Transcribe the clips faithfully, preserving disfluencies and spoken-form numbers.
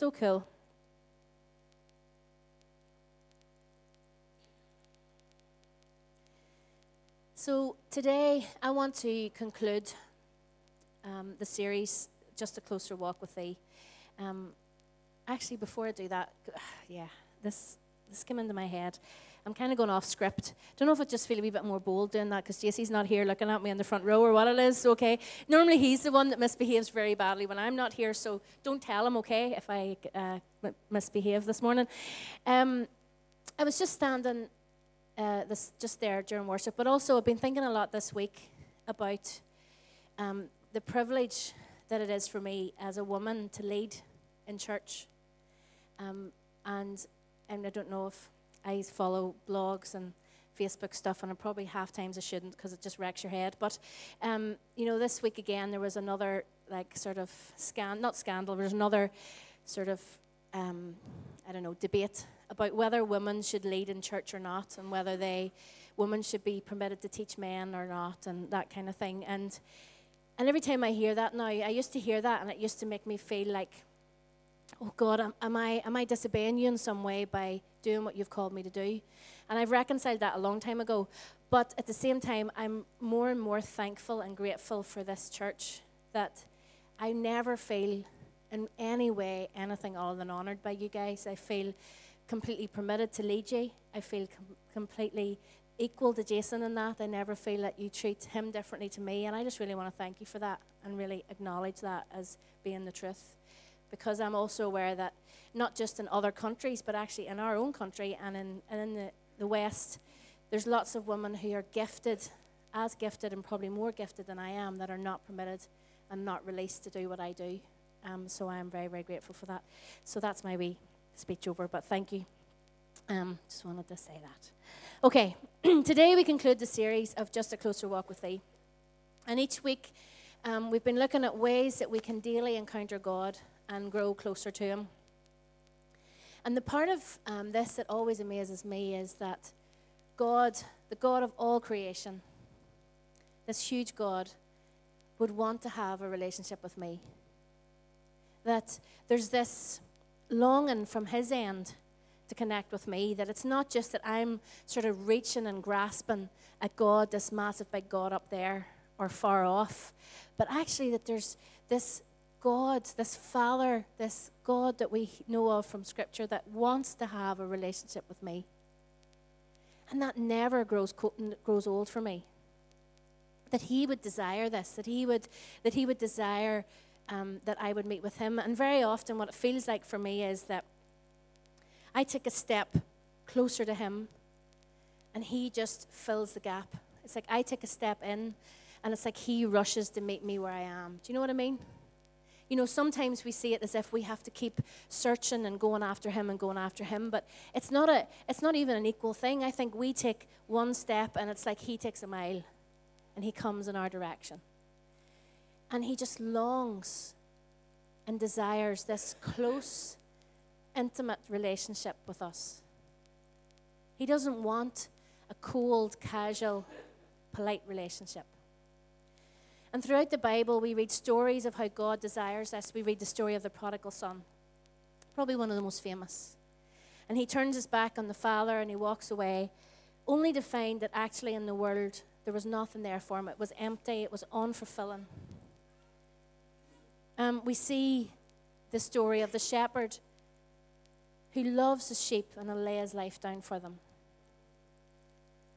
Still cool. So today I want to conclude um, the series, Just a Closer Walk with Thee. Um, actually, before I do that, yeah, this this came into my head. I'm kind of going off script. Don't know if I just feel a wee bit more bold doing that because J C's not here looking at me in the front row or what it is, okay? Normally he's the one that misbehaves very badly when I'm not here, so don't tell him, okay, if I uh, misbehave this morning. Um, I was just standing... Uh, this just there during worship, but also I've been thinking a lot this week about um, the privilege that it is for me as a woman to lead in church. Um, and, and I don't know if I follow blogs and Facebook stuff, and I probably half times I shouldn't because it just wrecks your head. But, um, you know, this week again there was another like sort of scan, not scandal, there was another sort of, um, I don't know, debate about whether women should lead in church or not, and whether they, women should be permitted to teach men or not, and that kind of thing. And and every time I hear that now, I used to hear that, and it used to make me feel like, oh God, am, am I am I disobeying you in some way by doing what you've called me to do? And I've reconciled that a long time ago. But at the same time, I'm more and more thankful and grateful for this church, that I never feel in any way anything other than honored by you guys. I feel completely permitted to lead you. I feel com- completely equal to Jason in that. I never feel that you treat him differently to me, and I just really want to thank you for that and really acknowledge that as being the truth, because I'm also aware that not just in other countries, but actually in our own country and in, and in the, the West, there's lots of women who are gifted, as gifted and probably more gifted than I am, that are not permitted and not released to do what I do. Um, so I am very, very grateful for that. So that's my wee speech over, but thank you. Um, just wanted to say that. Okay, today we conclude the series of Just a Closer Walk with Thee. And each week um, we've been looking at ways that we can daily encounter God and grow closer to Him. And the part of um, this that always amazes me is that God, the God of all creation, this huge God, would want to have a relationship with me. That there's this longing from His end to connect with me, that it's not just that I'm sort of reaching and grasping at God, this massive big God up there or far off, but actually that there's this God, this Father, this God that we know of from Scripture that wants to have a relationship with me. And that never grows grows old for me. That He would desire this, that He would, that He would desire Um, that I would meet with Him. And very often what it feels like for me is that I take a step closer to Him and He just fills the gap. It's like I take a step in and it's like He rushes to meet me where I am. Do you know what I mean? You know, sometimes we see it as if we have to keep searching and going after Him and going after Him, but it's not a, it's not even an equal thing. I think we take one step and it's like He takes a mile and He comes in our direction. And He just longs and desires this close, intimate relationship with us. He doesn't want a cold, casual, polite relationship. And throughout the Bible, we read stories of how God desires this. We read the story of the prodigal son, probably one of the most famous. And he turns his back on the father and he walks away, only to find that actually in the world, there was nothing there for him. It was empty. It was unfulfilling. Um, we see the story of the shepherd who loves his sheep and will lay his life down for them.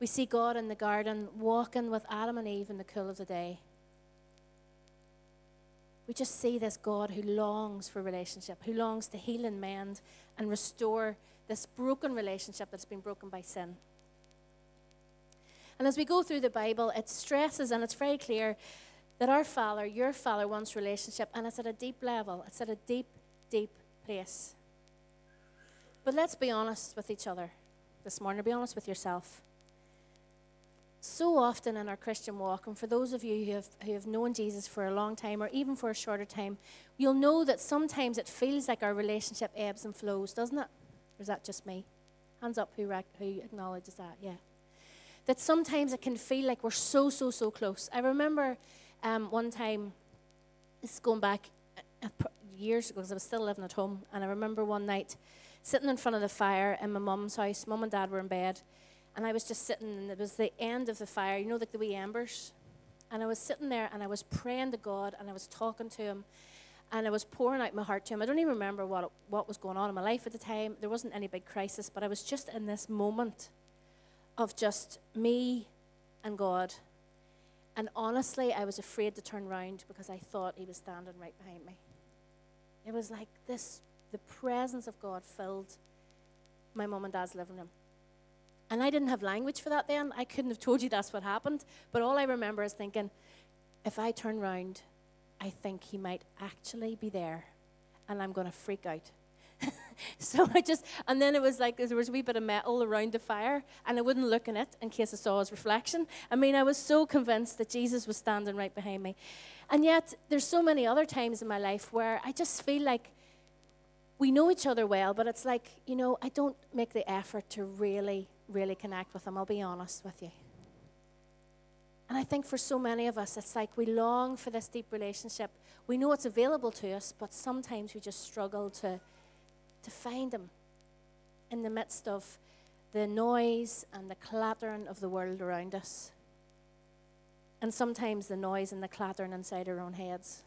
We see God in the garden walking with Adam and Eve in the cool of the day. We just see this God who longs for relationship, who longs to heal and mend and restore this broken relationship that's been broken by sin. And as we go through the Bible, it stresses and it's very clear that our Father, your Father, wants relationship, and it's at a deep level. It's at a deep, deep place. But let's be honest with each other this morning. Be honest with yourself. So often in our Christian walk, and for those of you who have, who have known Jesus for a long time or even for a shorter time, you'll know that sometimes it feels like our relationship ebbs and flows, doesn't it? Or is that just me? Hands up who, rec- who acknowledges that, yeah. That sometimes it can feel like we're so, so, so close. I remember... Um, one time, this is going back years ago because I was still living at home. And I remember one night sitting in front of the fire in my mum's house. Mum and Dad were in bed. And I was just sitting, and it was the end of the fire, you know, like the wee embers. And I was sitting there, and I was praying to God, and I was talking to him, and I was pouring out my heart to him. I don't even remember what, what was going on in my life at the time. There wasn't any big crisis, but I was just in this moment of just me and God. And honestly, I was afraid to turn around because I thought he was standing right behind me. It was like this, the presence of God filled my mum and dad's living room. And I didn't have language for that then. I couldn't have told you that's what happened. But all I remember is thinking, if I turn round, I think he might actually be there. And I'm going to freak out. So I just, and then it was like there was a wee bit of metal around the fire. And I wouldn't look in it in case I saw his reflection. I mean, I was so convinced that Jesus was standing right behind me. And yet, there's so many other times in my life where I just feel like we know each other well. But it's like, you know, I don't make the effort to really... really connect with them. I'll be honest with you. And I think for so many of us, it's like we long for this deep relationship. We know it's available to us, but sometimes we just struggle to to find them in the midst of the noise and the clattering of the world around us. And sometimes the noise and the clattering inside our own heads.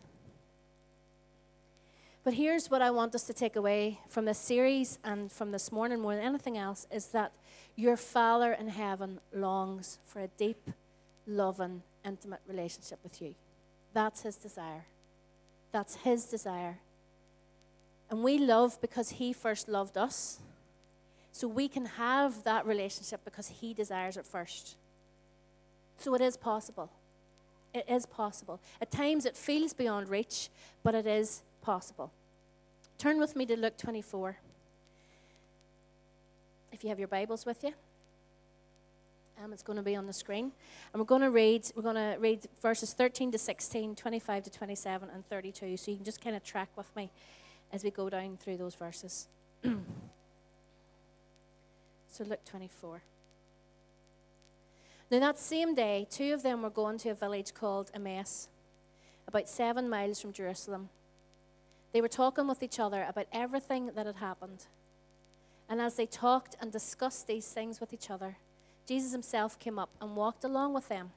But here's what I want us to take away from this series and from this morning more than anything else is that your Father in heaven longs for a deep, loving, intimate relationship with you. That's his desire. That's his desire. And we love because he first loved us. So we can have that relationship because he desires it first. So it is possible. It is possible. At times it feels beyond reach, but it is possible. Turn with me to Luke twenty-four. If you have your Bibles with you, um, it's going to be on the screen, and we're going to read. We're going to read verses thirteen to sixteen, twenty-five to twenty-seven, and thirty-two. So you can just kind of track with me as we go down through those verses. So Luke twenty-four. Now that same day, two of them were going to a village called Emmaus, about seven miles from Jerusalem. They were talking with each other about everything that had happened. And as they talked and discussed these things with each other, Jesus himself came up and walked along with them.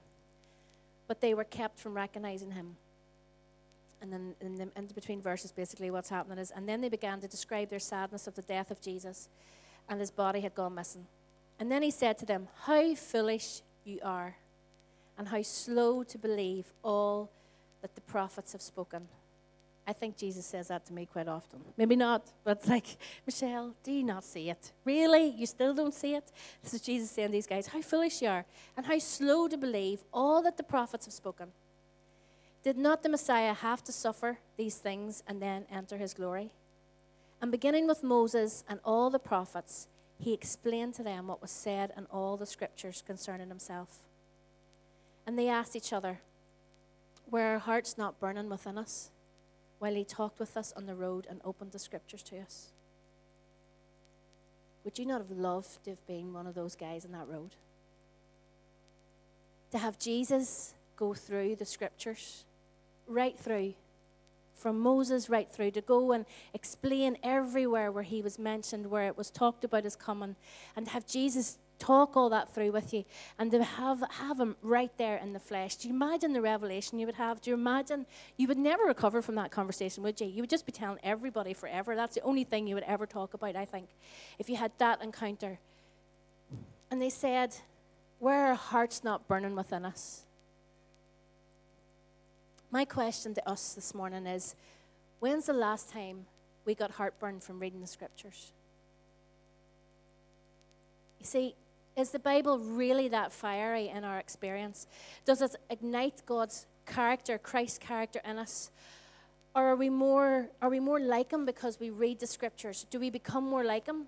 But they were kept from recognizing him. And then in the in between verses, basically what's happening is, and then they began to describe their sadness of the death of Jesus, and his body had gone missing. And then he said to them, "How foolish you are, and how slow to believe all that the prophets have spoken." I think Jesus says that to me quite often. Maybe not, but like, Michelle, do you not see it? Really? You still don't see it? This is Jesus saying to these guys, how foolish you are, and how slow to believe all that the prophets have spoken. Did not the Messiah have to suffer these things and then enter his glory? And beginning with Moses and all the prophets, he explained to them what was said in all the scriptures concerning himself. And they asked each other, were our hearts not burning within us while he talked with us on the road and opened the scriptures to us? Would you not have loved to have been one of those guys on that road? To have Jesus go through the scriptures, right through, from Moses right through, to go and explain everywhere where he was mentioned, where it was talked about his coming, and to have Jesus talk all that through with you, and to have have him right there in the flesh. Do you imagine the revelation you would have? Do you imagine you would never recover from that conversation, would you? You would just be telling everybody forever. That's the only thing you would ever talk about, I think, if you had that encounter. And they said, were our hearts not burning within us? My question to us this morning is, when's the last time we got heartburn from reading the scriptures? You see, is the Bible really that fiery in our experience? Does it ignite God's character, Christ's character in us? Or are we more are we more like him because we read the scriptures? Do we become more like him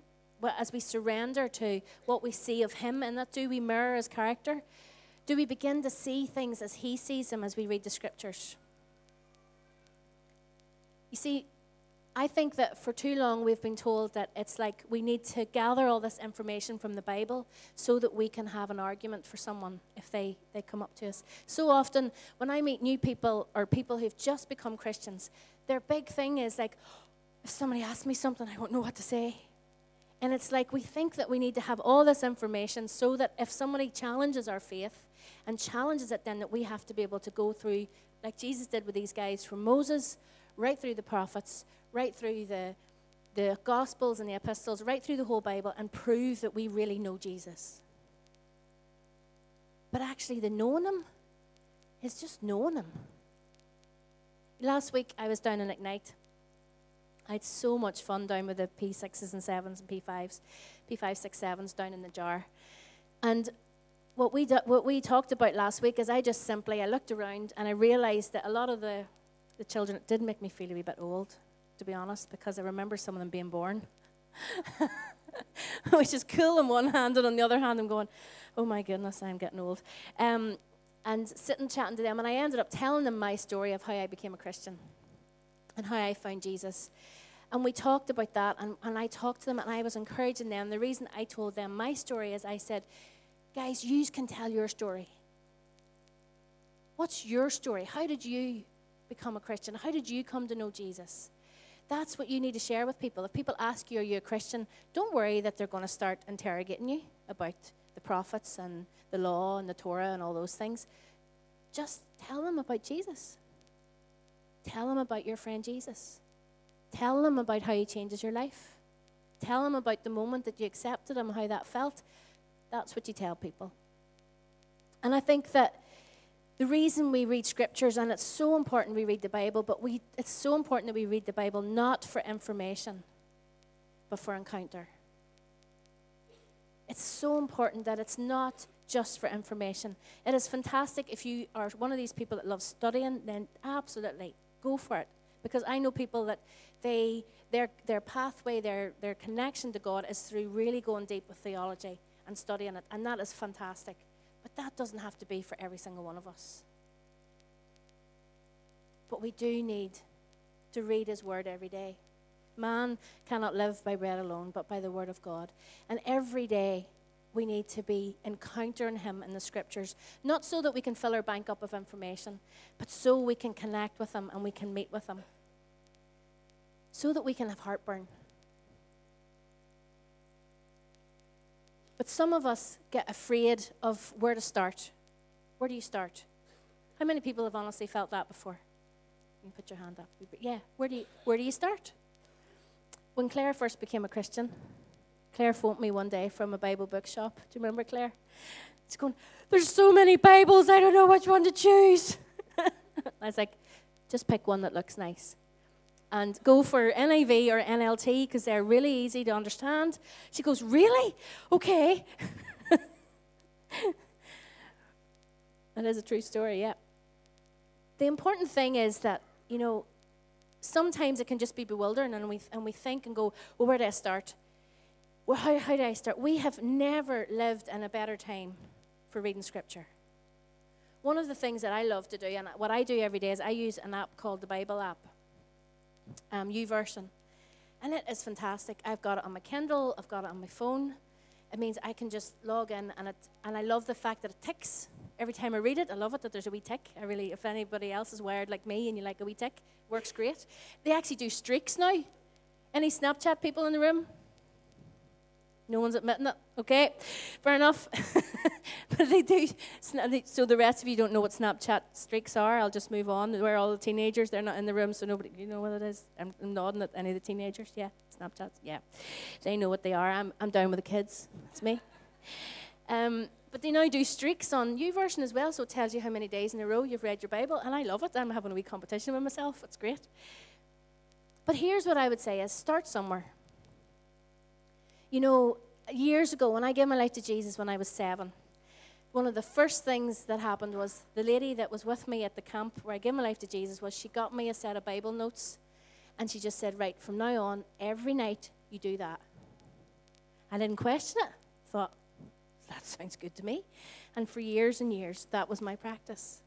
as we surrender to what we see of him in that? Do we mirror his character? Do we begin to see things as he sees them as we read the scriptures? You see, I think that for too long we've been told that it's like we need to gather all this information from the Bible so that we can have an argument for someone if they, they come up to us. So often when I meet new people or people who've just become Christians, their big thing is like, if somebody asks me something, I won't know what to say. And it's like we think that we need to have all this information so that if somebody challenges our faith and challenges it, then that we have to be able to go through, like Jesus did with these guys, from Moses right through the prophets, right through the the Gospels and the Epistles, right through the whole Bible, and prove that we really know Jesus. But actually, the knowing him is just knowing him. Last week, I was down in Ignite. I had so much fun down with the P sixes and sevens and P fives, P five, six, sevens down in the jar. And what we do, what we talked about last week is I just simply, I looked around and I realized that a lot of the, the children, it did make me feel a wee bit old, to be honest, because I remember some of them being born, which is cool on one hand, and on the other hand, I'm going, oh my goodness, I'm getting old, um, and sitting chatting to them, and I ended up telling them my story of how I became a Christian and how I found Jesus, and we talked about that, and, and I talked to them, and I was encouraging them. The reason I told them my story is I said, guys, you can tell your story. What's your story? How did you become a Christian? How did you come to know Jesus? That's what you need to share with people. If people ask you, are you a Christian? Don't worry that they're going to start interrogating you about the prophets and the law and the Torah and all those things. Just tell them about Jesus. Tell them about your friend Jesus. Tell them about how he changes your life. Tell them about the moment that you accepted him, how that felt. That's what you tell people. And I think that the reason we read scriptures, and it's so important we read the Bible, but we it's so important that we read the Bible not for information, but for encounter. It's so important that it's not just for information. It is fantastic if you are one of these people that loves studying, then absolutely go for it. Because I know people that they their their pathway, their their connection to God is through really going deep with theology and studying it, and that is fantastic. But that doesn't have to be for every single one of us. But we do need to read his word every day. Man cannot live by bread alone, but by the word of God. And every day we need to be encountering him in the scriptures, not so that we can fill our bank up of information, but so we can connect with him and we can meet with him, so that we can have heartburn. But some of us get afraid of where to start. Where do you start? How many people have honestly felt that before? You can put your hand up. Yeah, where do you, where do you start? When Claire first became a Christian, Claire phoned me one day from a Bible bookshop. Do you remember Claire? She's going, there's so many Bibles, I don't know which one to choose. I was like, just pick one that looks nice. And go for N I V or N L T because they're really easy to understand. She goes, really? Okay. That is a true story, yeah. The important thing is that, you know, sometimes it can just be bewildering, and we and we think and go, well, where do I start? Well, how, how do I start? We have never lived in a better time for reading Scripture. One of the things that I love to do, and what I do every day, is I use an app called the Bible app. Um, YouVersion, and it is fantastic. I've got it on my Kindle, I've got it on my phone. It means I can just log in, and it and I love the fact that it ticks every time I read it. I love it that there's a wee tick. I really, if anybody else is wired like me and you like a wee tick, works great. They actually do streaks now. Any Snapchat people in the room? No one's admitting it. Okay, fair enough. But they do. So the rest of you don't know what Snapchat streaks are. I'll just move on. We're all the teenagers. They're not in the room, so nobody. You know what it is? I'm, I'm nodding at any of the teenagers. Yeah, Snapchats. Yeah, they know what they are. I'm I'm down with the kids. That's me. Um, but they now do streaks on YouVersion as well, so it tells you how many days in a row you've read your Bible, and I love it. I'm having a wee competition with myself. It's great. But here's what I would say: is start somewhere. You know, years ago, when I gave my life to Jesus when I was seven, one of the first things that happened was the lady that was with me at the camp where I gave my life to Jesus was she got me a set of Bible notes, and she just said, right, from now on, every night you do that. I didn't question it. I thought, that sounds good to me. And for years and years, that was my practice.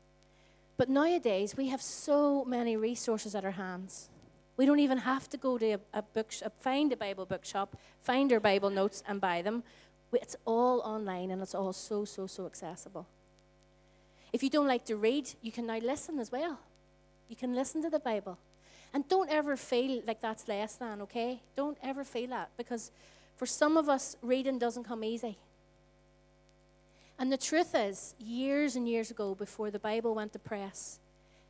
But nowadays, we have so many resources at our hands. We don't even have to go to a, a book, find a Bible bookshop, find our Bible notes and buy them. It's all online and it's all so, so, so accessible. If you don't like to read, you can now listen as well. You can listen to the Bible. And don't ever feel like that's less than, okay? Don't ever feel that, because for some of us, reading doesn't come easy. And the truth is, years and years ago, before the Bible went to press,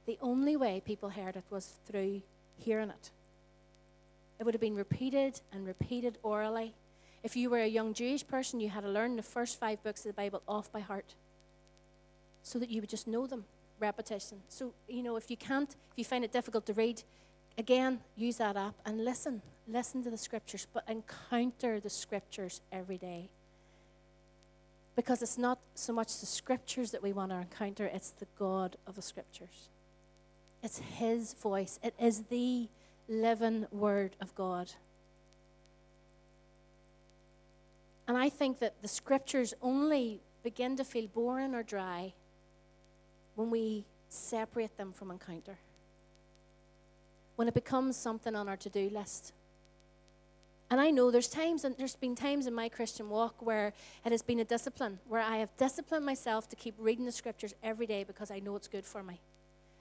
the only way people heard it was through hearing it. It would have been repeated and repeated orally. If you were a young Jewish person, you had to learn the first five books of the Bible off by heart so that you would just know them, repetition. So, you know, if you can't, if you find it difficult to read, again, use that app and listen. Listen to the Scriptures, but encounter the Scriptures every day. Because it's not so much the Scriptures that we want to encounter, it's the God of the Scriptures. It's His voice. It is the living Word of God. And I think that the Scriptures only begin to feel boring or dry when we separate them from encounter. When it becomes something on our to-do list. And I know there's times, and there's been times in my Christian walk where it has been a discipline, where I have disciplined myself to keep reading the Scriptures every day because I know it's good for me.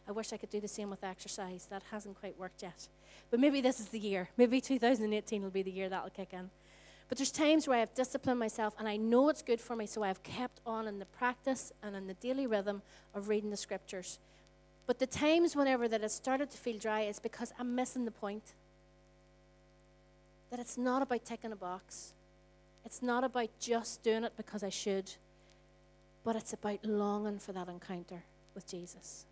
I wish I could do the same with exercise. That hasn't quite worked yet. But maybe this is the year. Maybe two thousand eighteen will be the year that'll kick in. But there's times where I have disciplined myself and I know it's good for me, so I've kept on in the practice and in the daily rhythm of reading the Scriptures. But the times whenever that it started to feel dry is because I'm missing the point. That it's not about ticking a box. It's not about just doing it because I should. But it's about longing for that encounter with Jesus.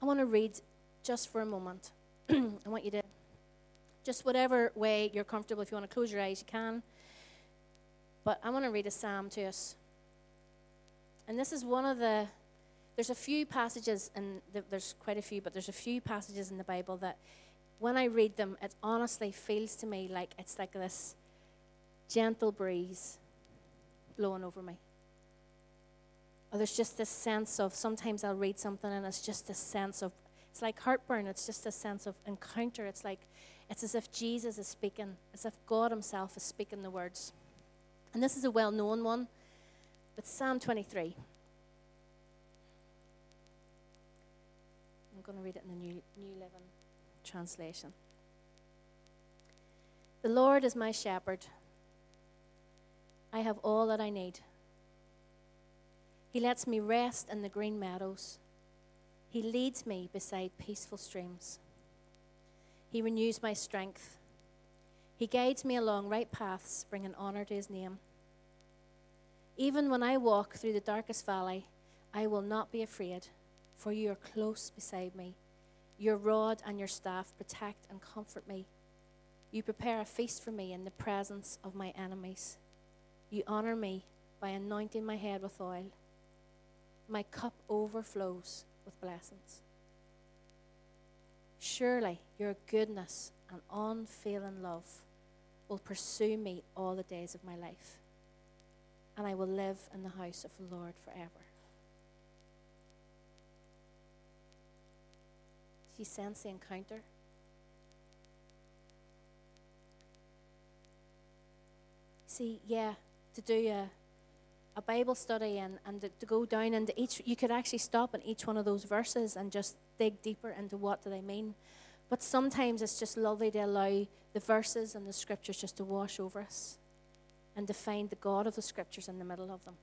I want to read just for a moment. I want you to, just whatever way you're comfortable, if you want to close your eyes, you can. But I want to read a psalm to us. And this is one of the, there's a few passages, and the, there's quite a few, but there's a few passages in the Bible that when I read them, it honestly feels to me like it's like this gentle breeze blowing over me. Or there's just this sense of, sometimes I'll read something and it's just this sense of, it's like heartburn, it's just a sense of encounter. It's like, it's as if Jesus is speaking, as if God Himself is speaking the words. And this is a well-known one. But Psalm twenty-three. I'm going to read it in the New, New Living Translation. The Lord is my shepherd. I have all that I need. He lets me rest in the green meadows. He leads me beside peaceful streams. He renews my strength. He guides me along right paths, bringing honor to His name. Even when I walk through the darkest valley, I will not be afraid, for you are close beside me. Your rod and your staff protect and comfort me. You prepare a feast for me in the presence of my enemies. You honor me by anointing my head with oil. My cup overflows with blessings. Surely your goodness and unfailing love will pursue me all the days of my life. And I will live in the house of the Lord forever. Do you sense the encounter? See, yeah, to do a, a Bible study and, and to, to go down into each, you could actually stop in each one of those verses and just dig deeper into what do they mean. But sometimes it's just lovely to allow the verses and the Scriptures just to wash over us. And to find the God of the Scriptures in the middle of them.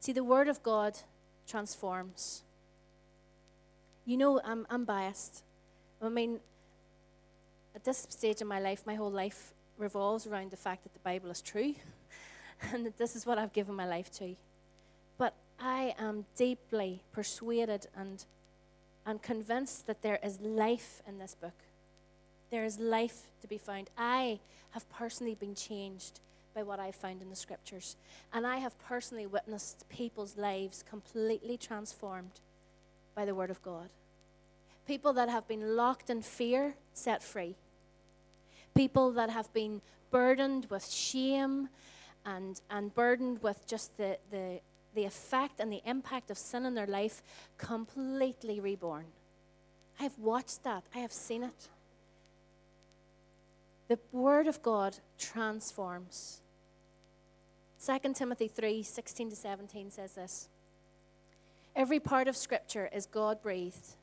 See, the Word of God transforms. You know, I'm, I'm biased. I mean, at this stage in my life, my whole life revolves around the fact that the Bible is true. And that this is what I've given my life to. But I am deeply persuaded and, and convinced that there is life in this book. There is life to be found. I have personally been changed by what I found in the Scriptures. And I have personally witnessed people's lives completely transformed by the Word of God. People that have been locked in fear, set free. People that have been burdened with shame and, and burdened with just the, the, the effect and the impact of sin in their life, completely reborn. I have watched that. I have seen it. The Word of God transforms. Second Timothy three, sixteen to seventeen says this. Every part of Scripture is God-breathed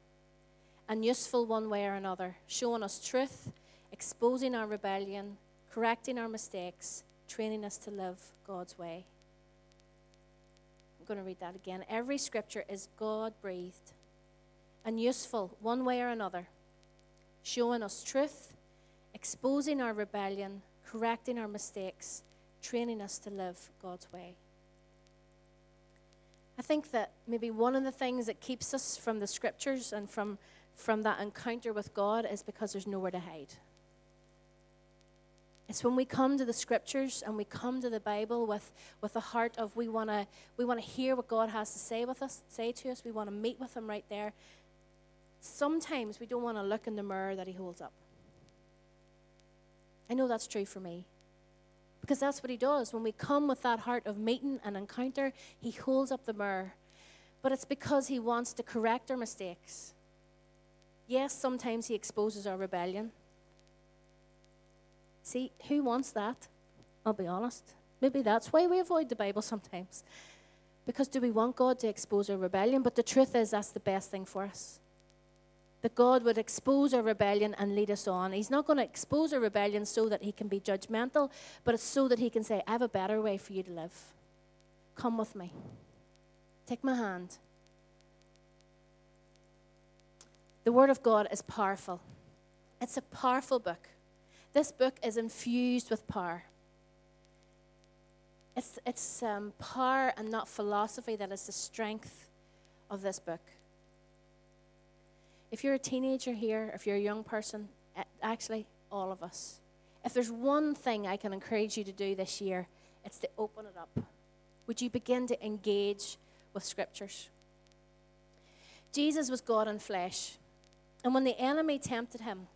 and useful one way or another, showing us truth, exposing our rebellion, correcting our mistakes, training us to live God's way. I'm going to read that again. Every Scripture is God-breathed and useful one way or another, showing us truth, exposing our rebellion, correcting our mistakes, training us to live God's way. I think that maybe one of the things that keeps us from the Scriptures and from, from that encounter with God is because there's nowhere to hide. It's when we come to the Scriptures and we come to the Bible with, with a heart of we want to we want to hear what God has to say with us, say to us. We want to meet with Him right there. Sometimes we don't want to look in the mirror that He holds up. I know that's true for me. Because that's what He does. When we come with that heart of meeting and encounter, He holds up the mirror. But it's because He wants to correct our mistakes. Yes, sometimes He exposes our rebellion. See, who wants that? I'll be honest. Maybe that's why we avoid the Bible sometimes. Because do we want God to expose our rebellion? But the truth is, that's the best thing for us. That God would expose our rebellion and lead us on. He's not going to expose our rebellion so that He can be judgmental, but it's so that He can say, I have a better way for you to live. Come with me. Take my hand. The Word of God is powerful. It's a powerful book. This book is infused with power. It's, it's um, power and not philosophy that is the strength of this book. If you're a teenager here, if you're a young person, actually, all of us, if there's one thing I can encourage you to do this year, it's to open it up. Would you begin to engage with Scriptures? Jesus was God in flesh. And when the enemy tempted Him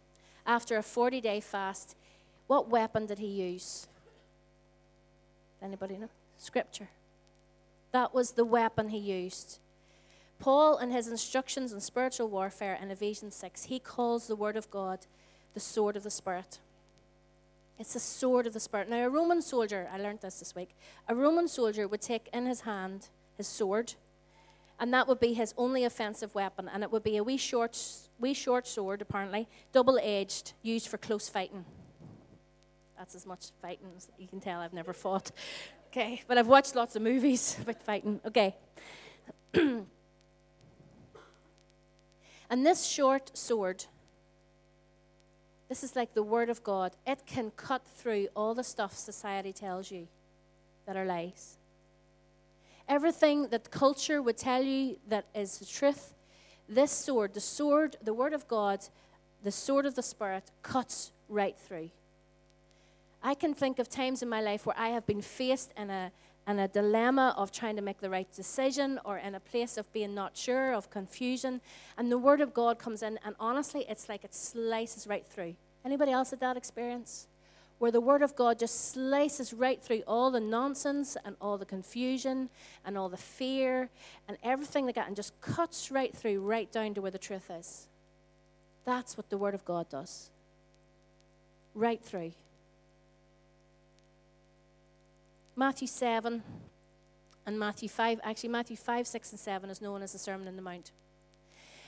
after a forty-day fast, what weapon did he use? Anybody know? Scripture. That was the weapon he used. Paul, in his instructions on spiritual warfare in Ephesians six, he calls the Word of God the sword of the Spirit. It's the sword of the Spirit. Now, a Roman soldier, I learned this this week, a Roman soldier would take in his hand his sword, and that would be his only offensive weapon, and it would be a wee short, wee short sword, apparently, double-edged, used for close fighting. That's as much fighting as you can tell I've never fought. Okay, but I've watched lots of movies about fighting. Okay. And this short sword, this is like the Word of God. It can cut through all the stuff society tells you that are lies. Everything that culture would tell you that is the truth, this sword, the sword, the Word of God, the sword of the Spirit, cuts right through. I can think of times in my life where I have been faced in a and a dilemma of trying to make the right decision, or in a place of being not sure, of confusion. And the Word of God comes in, and honestly, it's like it slices right through. Anybody else had that experience? Where the Word of God just slices right through all the nonsense and all the confusion and all the fear and everything like that, and just cuts right through, right down to where the truth is. That's what the Word of God does. Right through. Matthew seven and Matthew five, actually Matthew five, six, and seven is known as the Sermon on the Mount.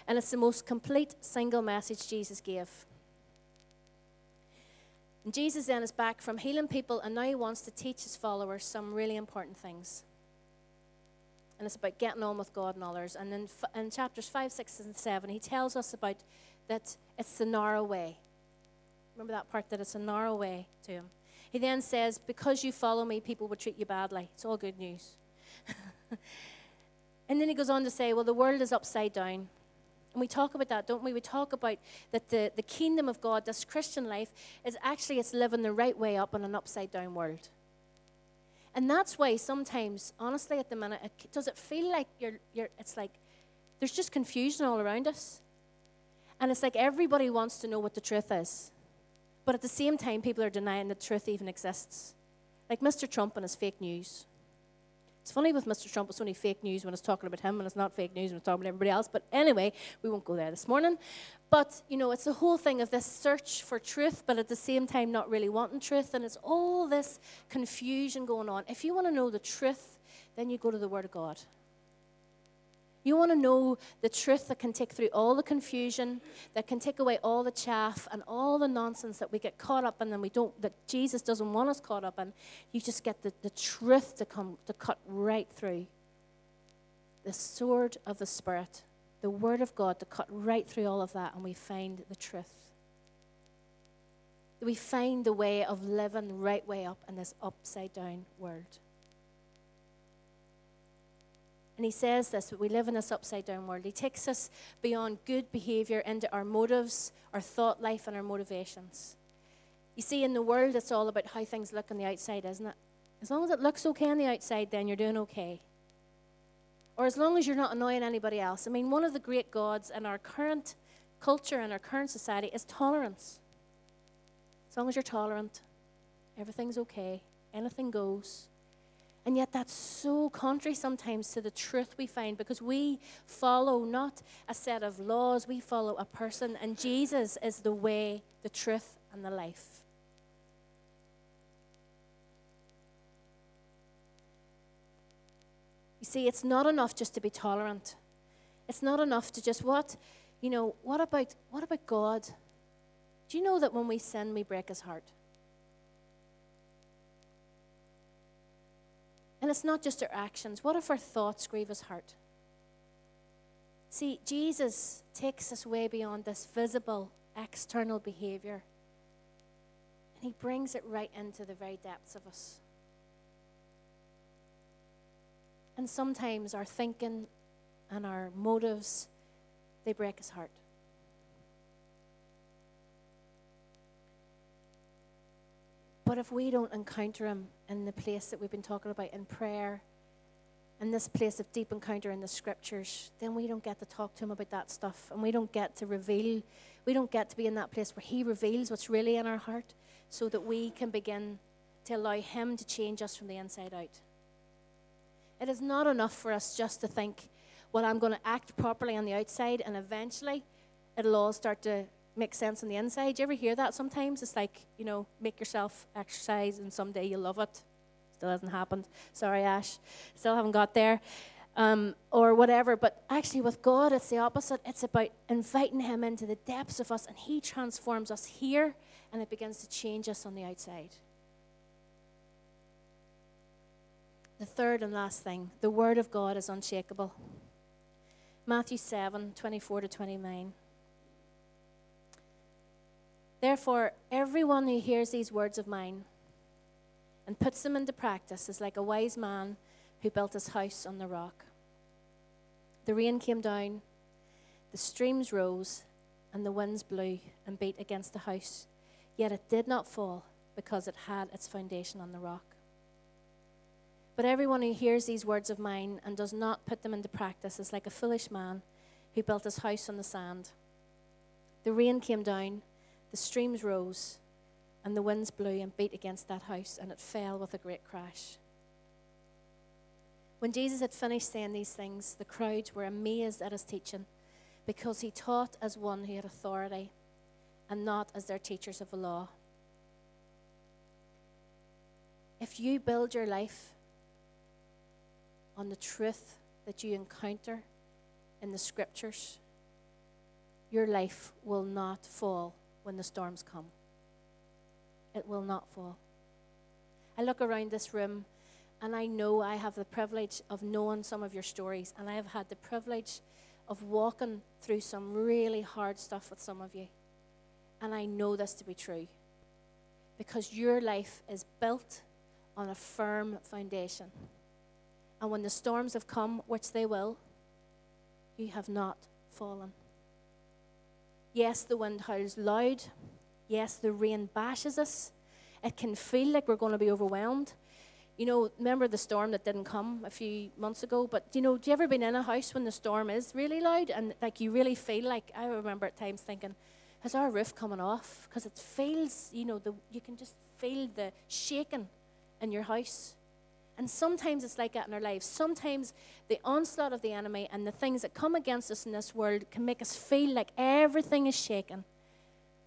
And it's the most complete single message Jesus gave. And Jesus then is back from healing people and now he wants to teach his followers some really important things. And it's about getting on with God and others. And in, in chapters five, six, and seven, he tells us about that it's the narrow way. Remember that part, that it's a narrow way to him. He then says, because you follow me, people will treat you badly. It's all good news. And then he goes on to say, well, the world is upside down. And we talk about that, don't we? We talk about that the, the kingdom of God, this Christian life, is actually it's living the right way up in an upside down world. And that's why sometimes, honestly, at the minute, it, does it feel like you're, you're, it's like there's just confusion all around us? And it's like everybody wants to know what the truth is. But at the same time, people are denying that truth even exists. Like Mister Trump and his fake news. It's funny with Mister Trump, it's only fake news when it's talking about him, and it's not fake news when it's talking about everybody else. But anyway, we won't go there this morning. But, you know, it's the whole thing of this search for truth, but at the same time not really wanting truth. And it's all this confusion going on. If you want to know the truth, then you go to the Word of God. You want to know the truth that can take through all the confusion, that can take away all the chaff and all the nonsense that we get caught up in and we don't, that Jesus doesn't want us caught up in. You just get the, the truth to come to cut right through. The sword of the Spirit, the Word of God to cut right through all of that, and we find the truth. We find the way of living right way up in this upside down world. And he says this, but we live in this upside-down world. He takes us beyond good behavior into our motives, our thought life, and our motivations. You see, in the world, it's all about how things look on the outside, isn't it? As long as it looks okay on the outside, then you're doing okay. Or as long as you're not annoying anybody else. I mean, one of the great gods in our current culture and our current society is tolerance. As long as you're tolerant, everything's okay, anything goes. And yet that's so contrary sometimes to the truth we find, because we follow not a set of laws, we follow a person, and Jesus is the way, the truth, and the life. You see, it's not enough just to be tolerant. It's not enough to just, what, you know, what about, what about God? Do you know that when we sin, we break his heart? And it's not just our actions. What if our thoughts grieve his heart? See, Jesus takes us way beyond this visible, external behavior. And he brings it right into the very depths of us. And sometimes our thinking and our motives, they break his heart. But if we don't encounter him in the place that we've been talking about in prayer, in this place of deep encounter in the scriptures, then we don't get to talk to him about that stuff. And we don't get to reveal, we don't get to be in that place where he reveals what's really in our heart so that we can begin to allow him to change us from the inside out. It is not enough for us just to think, well, I'm going to act properly on the outside and eventually it'll all start to makes sense on the inside. Do you ever hear that sometimes? It's like, you know, make yourself exercise and someday you'll love it. Still hasn't happened. Sorry, Ash. Still haven't got there. Um, or whatever. But actually with God, it's the opposite. It's about inviting him into the depths of us, and he transforms us here, and it begins to change us on the outside. The third and last thing, the Word of God is unshakable. Matthew seven, twenty-four to twenty-nine. Therefore, everyone who hears these words of mine and puts them into practice is like a wise man who built his house on the rock. The rain came down, the streams rose, and the winds blew and beat against the house. Yet it did not fall, because it had its foundation on the rock. But everyone who hears these words of mine and does not put them into practice is like a foolish man who built his house on the sand. The rain came down, the streams rose, and the winds blew and beat against that house, and it fell with a great crash. When Jesus had finished saying these things, the crowds were amazed at his teaching, because he taught as one who had authority and not as their teachers of the law. If you build your life on the truth that you encounter in the scriptures, your life will not fall. When the storms come, it will not fall. I look around this room, and I know I have the privilege of knowing some of your stories, and I have had the privilege of walking through some really hard stuff with some of you. And I know this to be true, because your life is built on a firm foundation. And when the storms have come, which they will, you have not fallen. Yes, the wind howls loud. Yes, the rain bashes us. It can feel like we're going to be overwhelmed. You know, remember the storm that didn't come a few months ago? But, you know, do you ever been in a house when the storm is really loud? And, like, you really feel like, I remember at times thinking, is our roof coming off? Because it feels, you know, the, you can just feel the shaking in your house. And sometimes it's like that in our lives. Sometimes the onslaught of the enemy and the things that come against us in this world can make us feel like everything is shaken.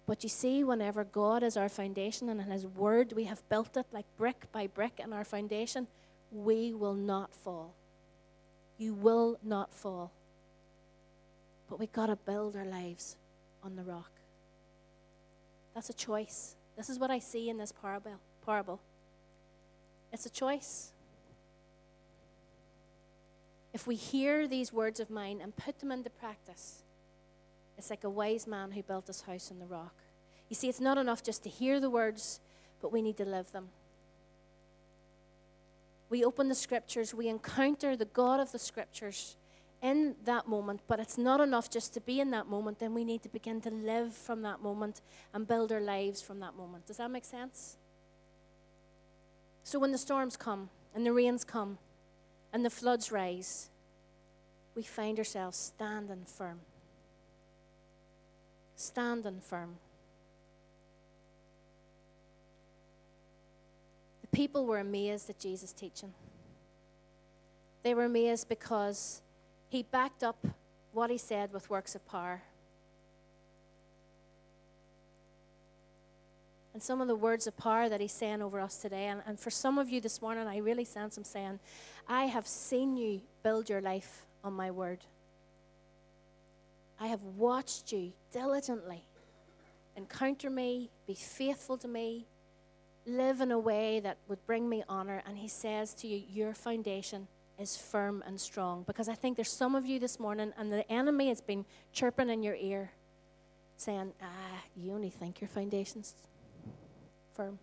But you see, whenever God is our foundation and in His Word, we have built it like brick by brick in our foundation, we will not fall. You will not fall. But we've got to build our lives on the rock. That's a choice. This is what I see in this parable. parable. It's a choice. If we hear these words of mine and put them into practice, it's like a wise man who built his house on the rock. You see, it's not enough just to hear the words, but we need to live them. We open the Scriptures, we encounter the God of the Scriptures in that moment, but it's not enough just to be in that moment. Then we need to begin to live from that moment and build our lives from that moment. Does that make sense? So when the storms come, and the rains come, and the floods rise, we find ourselves standing firm. Standing firm. The people were amazed at Jesus' teaching. They were amazed because He backed up what He said with works of power. And some of the words of power that He's saying over us today. And, and for some of you this morning, I really sense Him saying, I have seen you build your life on my word. I have watched you diligently encounter me, be faithful to me, live in a way that would bring me honor. And He says to you, your foundation is firm and strong. Because I think there's some of you this morning, and the enemy has been chirping in your ear, saying, ah, you only think your foundation's firm.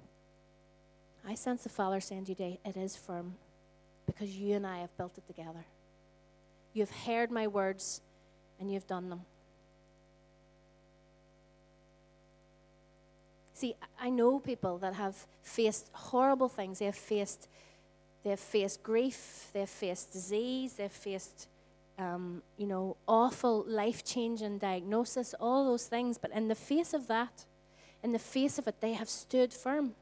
I sense the Father saying to you today, it is firm because you and I have built it together. You have heard my words and you have done them. See, I know people that have faced horrible things. They have faced, they have faced grief. They have faced disease. They have faced, um, you know, awful life-changing diagnosis. All those things. But in the face of that, in the face of it, they have stood firm.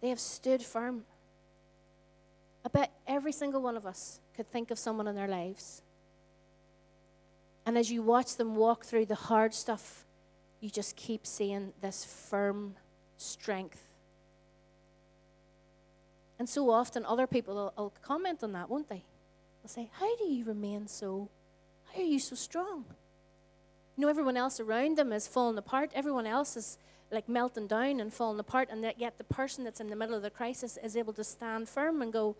They have stood firm. I bet every single one of us could think of someone in their lives. And as you watch them walk through the hard stuff, you just keep seeing this firm strength. And so often other people will, will comment on that, won't they? They'll say, how do you remain so? How are you so strong? You know, everyone else around them is falling apart. Everyone else is like melting down and falling apart. And yet the person that's in the middle of the crisis is able to stand firm and go,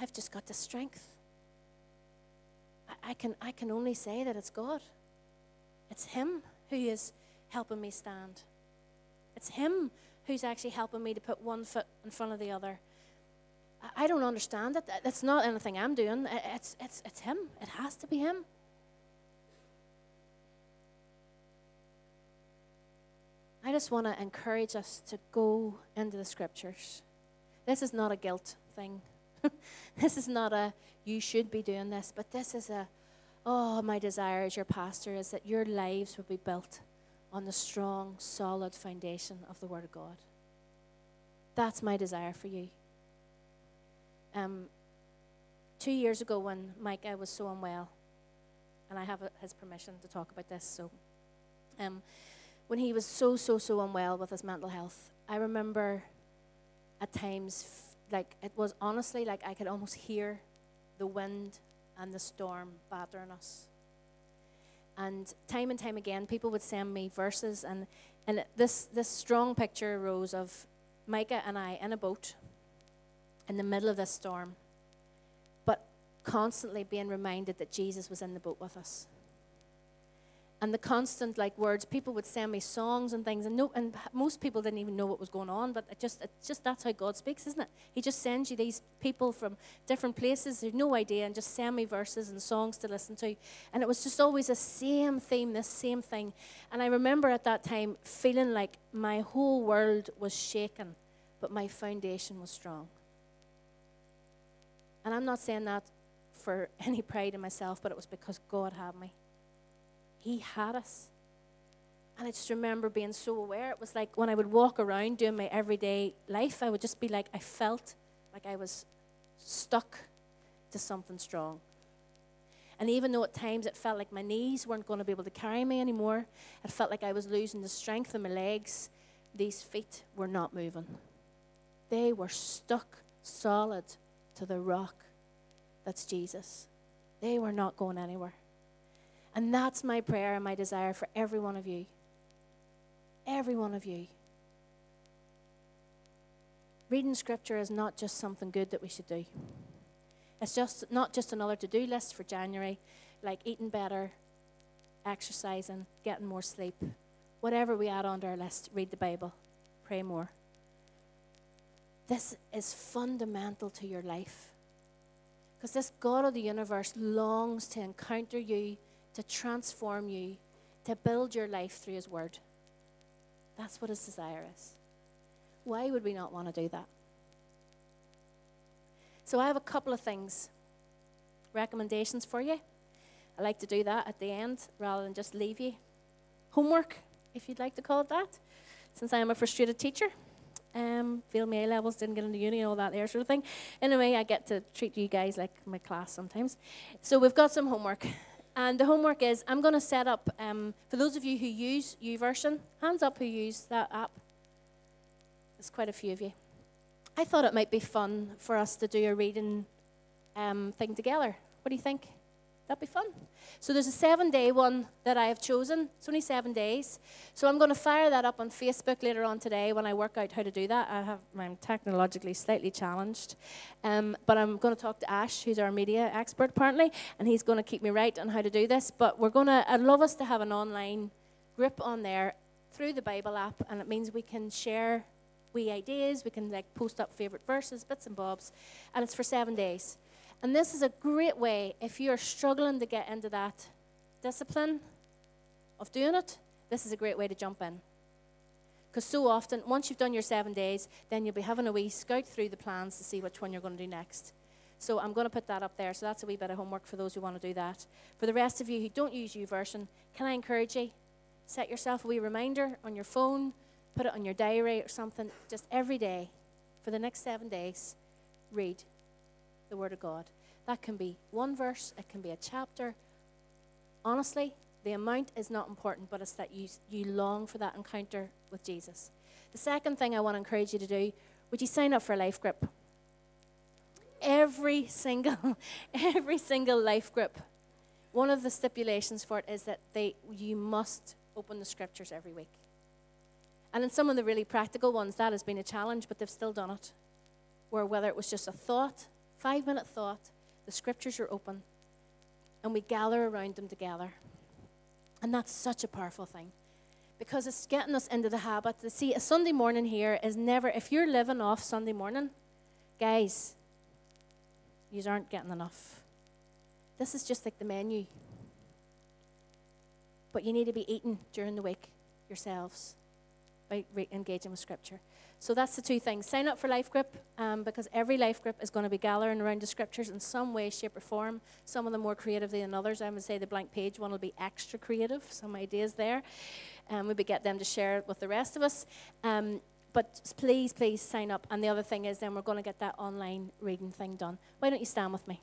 I've just got the strength. I, I can I can only say that it's God. It's Him who is helping me stand. It's Him who's actually helping me to put one foot in front of the other. I, I don't understand it. It's not anything I'm doing. It's it's it's Him. It has to be Him. I just want to encourage us to go into the Scriptures. This is not a guilt thing. This is not a, you should be doing this, but this is a, oh, my desire as your pastor is that your lives would be built on the strong, solid foundation of the Word of God. That's my desire for you. Um, two years ago when Micah was so unwell, and I have his permission to talk about this, so... um. When he was so, so, so unwell with his mental health, I remember at times, like, it was honestly like I could almost hear the wind and the storm battering us. And time and time again, people would send me verses, and, and this, this strong picture arose of Micah and I in a boat in the middle of this storm, but constantly being reminded that Jesus was in the boat with us. And the constant, like, words, people would send me songs and things, and no, and most people didn't even know what was going on, but it just, it just that's how God speaks, isn't it? He just sends you these people from different places who've no idea, and just send me verses and songs to listen to. And it was just always the same theme, this same thing. And I remember at that time feeling like my whole world was shaken, but my foundation was strong. And I'm not saying that for any pride in myself, but it was because God had me. He had us. And I just remember being so aware. It was like when I would walk around doing my everyday life, I would just be like, I felt Like I was stuck to something strong. And even though at times it felt like my knees weren't going to be able to carry me anymore, it felt like I was losing the strength of my legs, these feet were not moving. They were stuck solid to the rock. That's Jesus. They were not going anywhere. And that's my prayer and my desire for every one of you. Every one of you. Reading Scripture is not just something good that we should do. It's just not just another to-do list for January, like eating better, exercising, getting more sleep. Whatever we add onto our list, read the Bible, pray more. This is fundamental to your life. Because this God of the universe longs to encounter you, to transform you, to build your life through His Word. That's what His desire is. Why would we not want to do that? So I have a couple of things, recommendations for you. I like to do that at the end rather than just leave you. Homework, if you'd like to call it that, since I am a frustrated teacher. Um, failed my A-levels, didn't get into uni and all that there sort of thing. Anyway, I get to treat you guys like my class sometimes. So we've got some homework. And the homework is, I'm going to set up, um, for those of you who use YouVersion, hands up who use that app. There's quite a few of you. I thought it might be fun for us to do a reading um, thing together. What do you think? That'd be fun. So there's a seven-day one that I have chosen. It's only seven days. So I'm going to fire that up on Facebook later on today when I work out how to do that. I have, I'm technologically slightly challenged. Um, but I'm going to talk to Ash, who's our media expert apparently, and he's going to keep me right on how to do this. But we're going to, I'd love us to have an online group on there through the Bible app, and it means we can share wee ideas, we can like post up favorite verses, bits and bobs, and it's for seven days. And this is a great way, if you are struggling to get into that discipline of doing it, this is a great way to jump in. Because so often, once you've done your seven days, then you'll be having a wee scout through the plans to see which one you're going to do next. So I'm going to put that up there, so that's a wee bit of homework for those who want to do that. For the rest of you who don't use YouVersion, can I encourage you, set yourself a wee reminder on your phone, put it on your diary or something, just every day, for the next seven days, read the Word of God. That can be one verse, it can be a chapter. Honestly, the amount is not important, but it's that you, you long for that encounter with Jesus. The second thing I want to encourage you to do, would you sign up for a life group? Every single, every single life group. One of the stipulations for it is that they you must open the Scriptures every week. And in some of the really practical ones, that has been a challenge, but they've still done it. Where whether it was just a thought, five-minute thought, the Scriptures are open, and we gather around them together. And that's such a powerful thing, because it's getting us into the habit. See, a Sunday morning here is never, if you're living off Sunday morning, guys, you aren't getting enough. This is just like the menu. But you need to be eating during the week yourselves, by engaging with Scripture. So that's the two things. Sign up for life group, um, because every life group is going to be gathering around the Scriptures in some way, shape, or form. Some of them more creative than others. I would say the blank page one will be extra creative, some ideas there. Um, we would get them to share it with the rest of us. Um, but please, please sign up. And the other thing is then we're going to get that online reading thing done. Why don't you stand with me?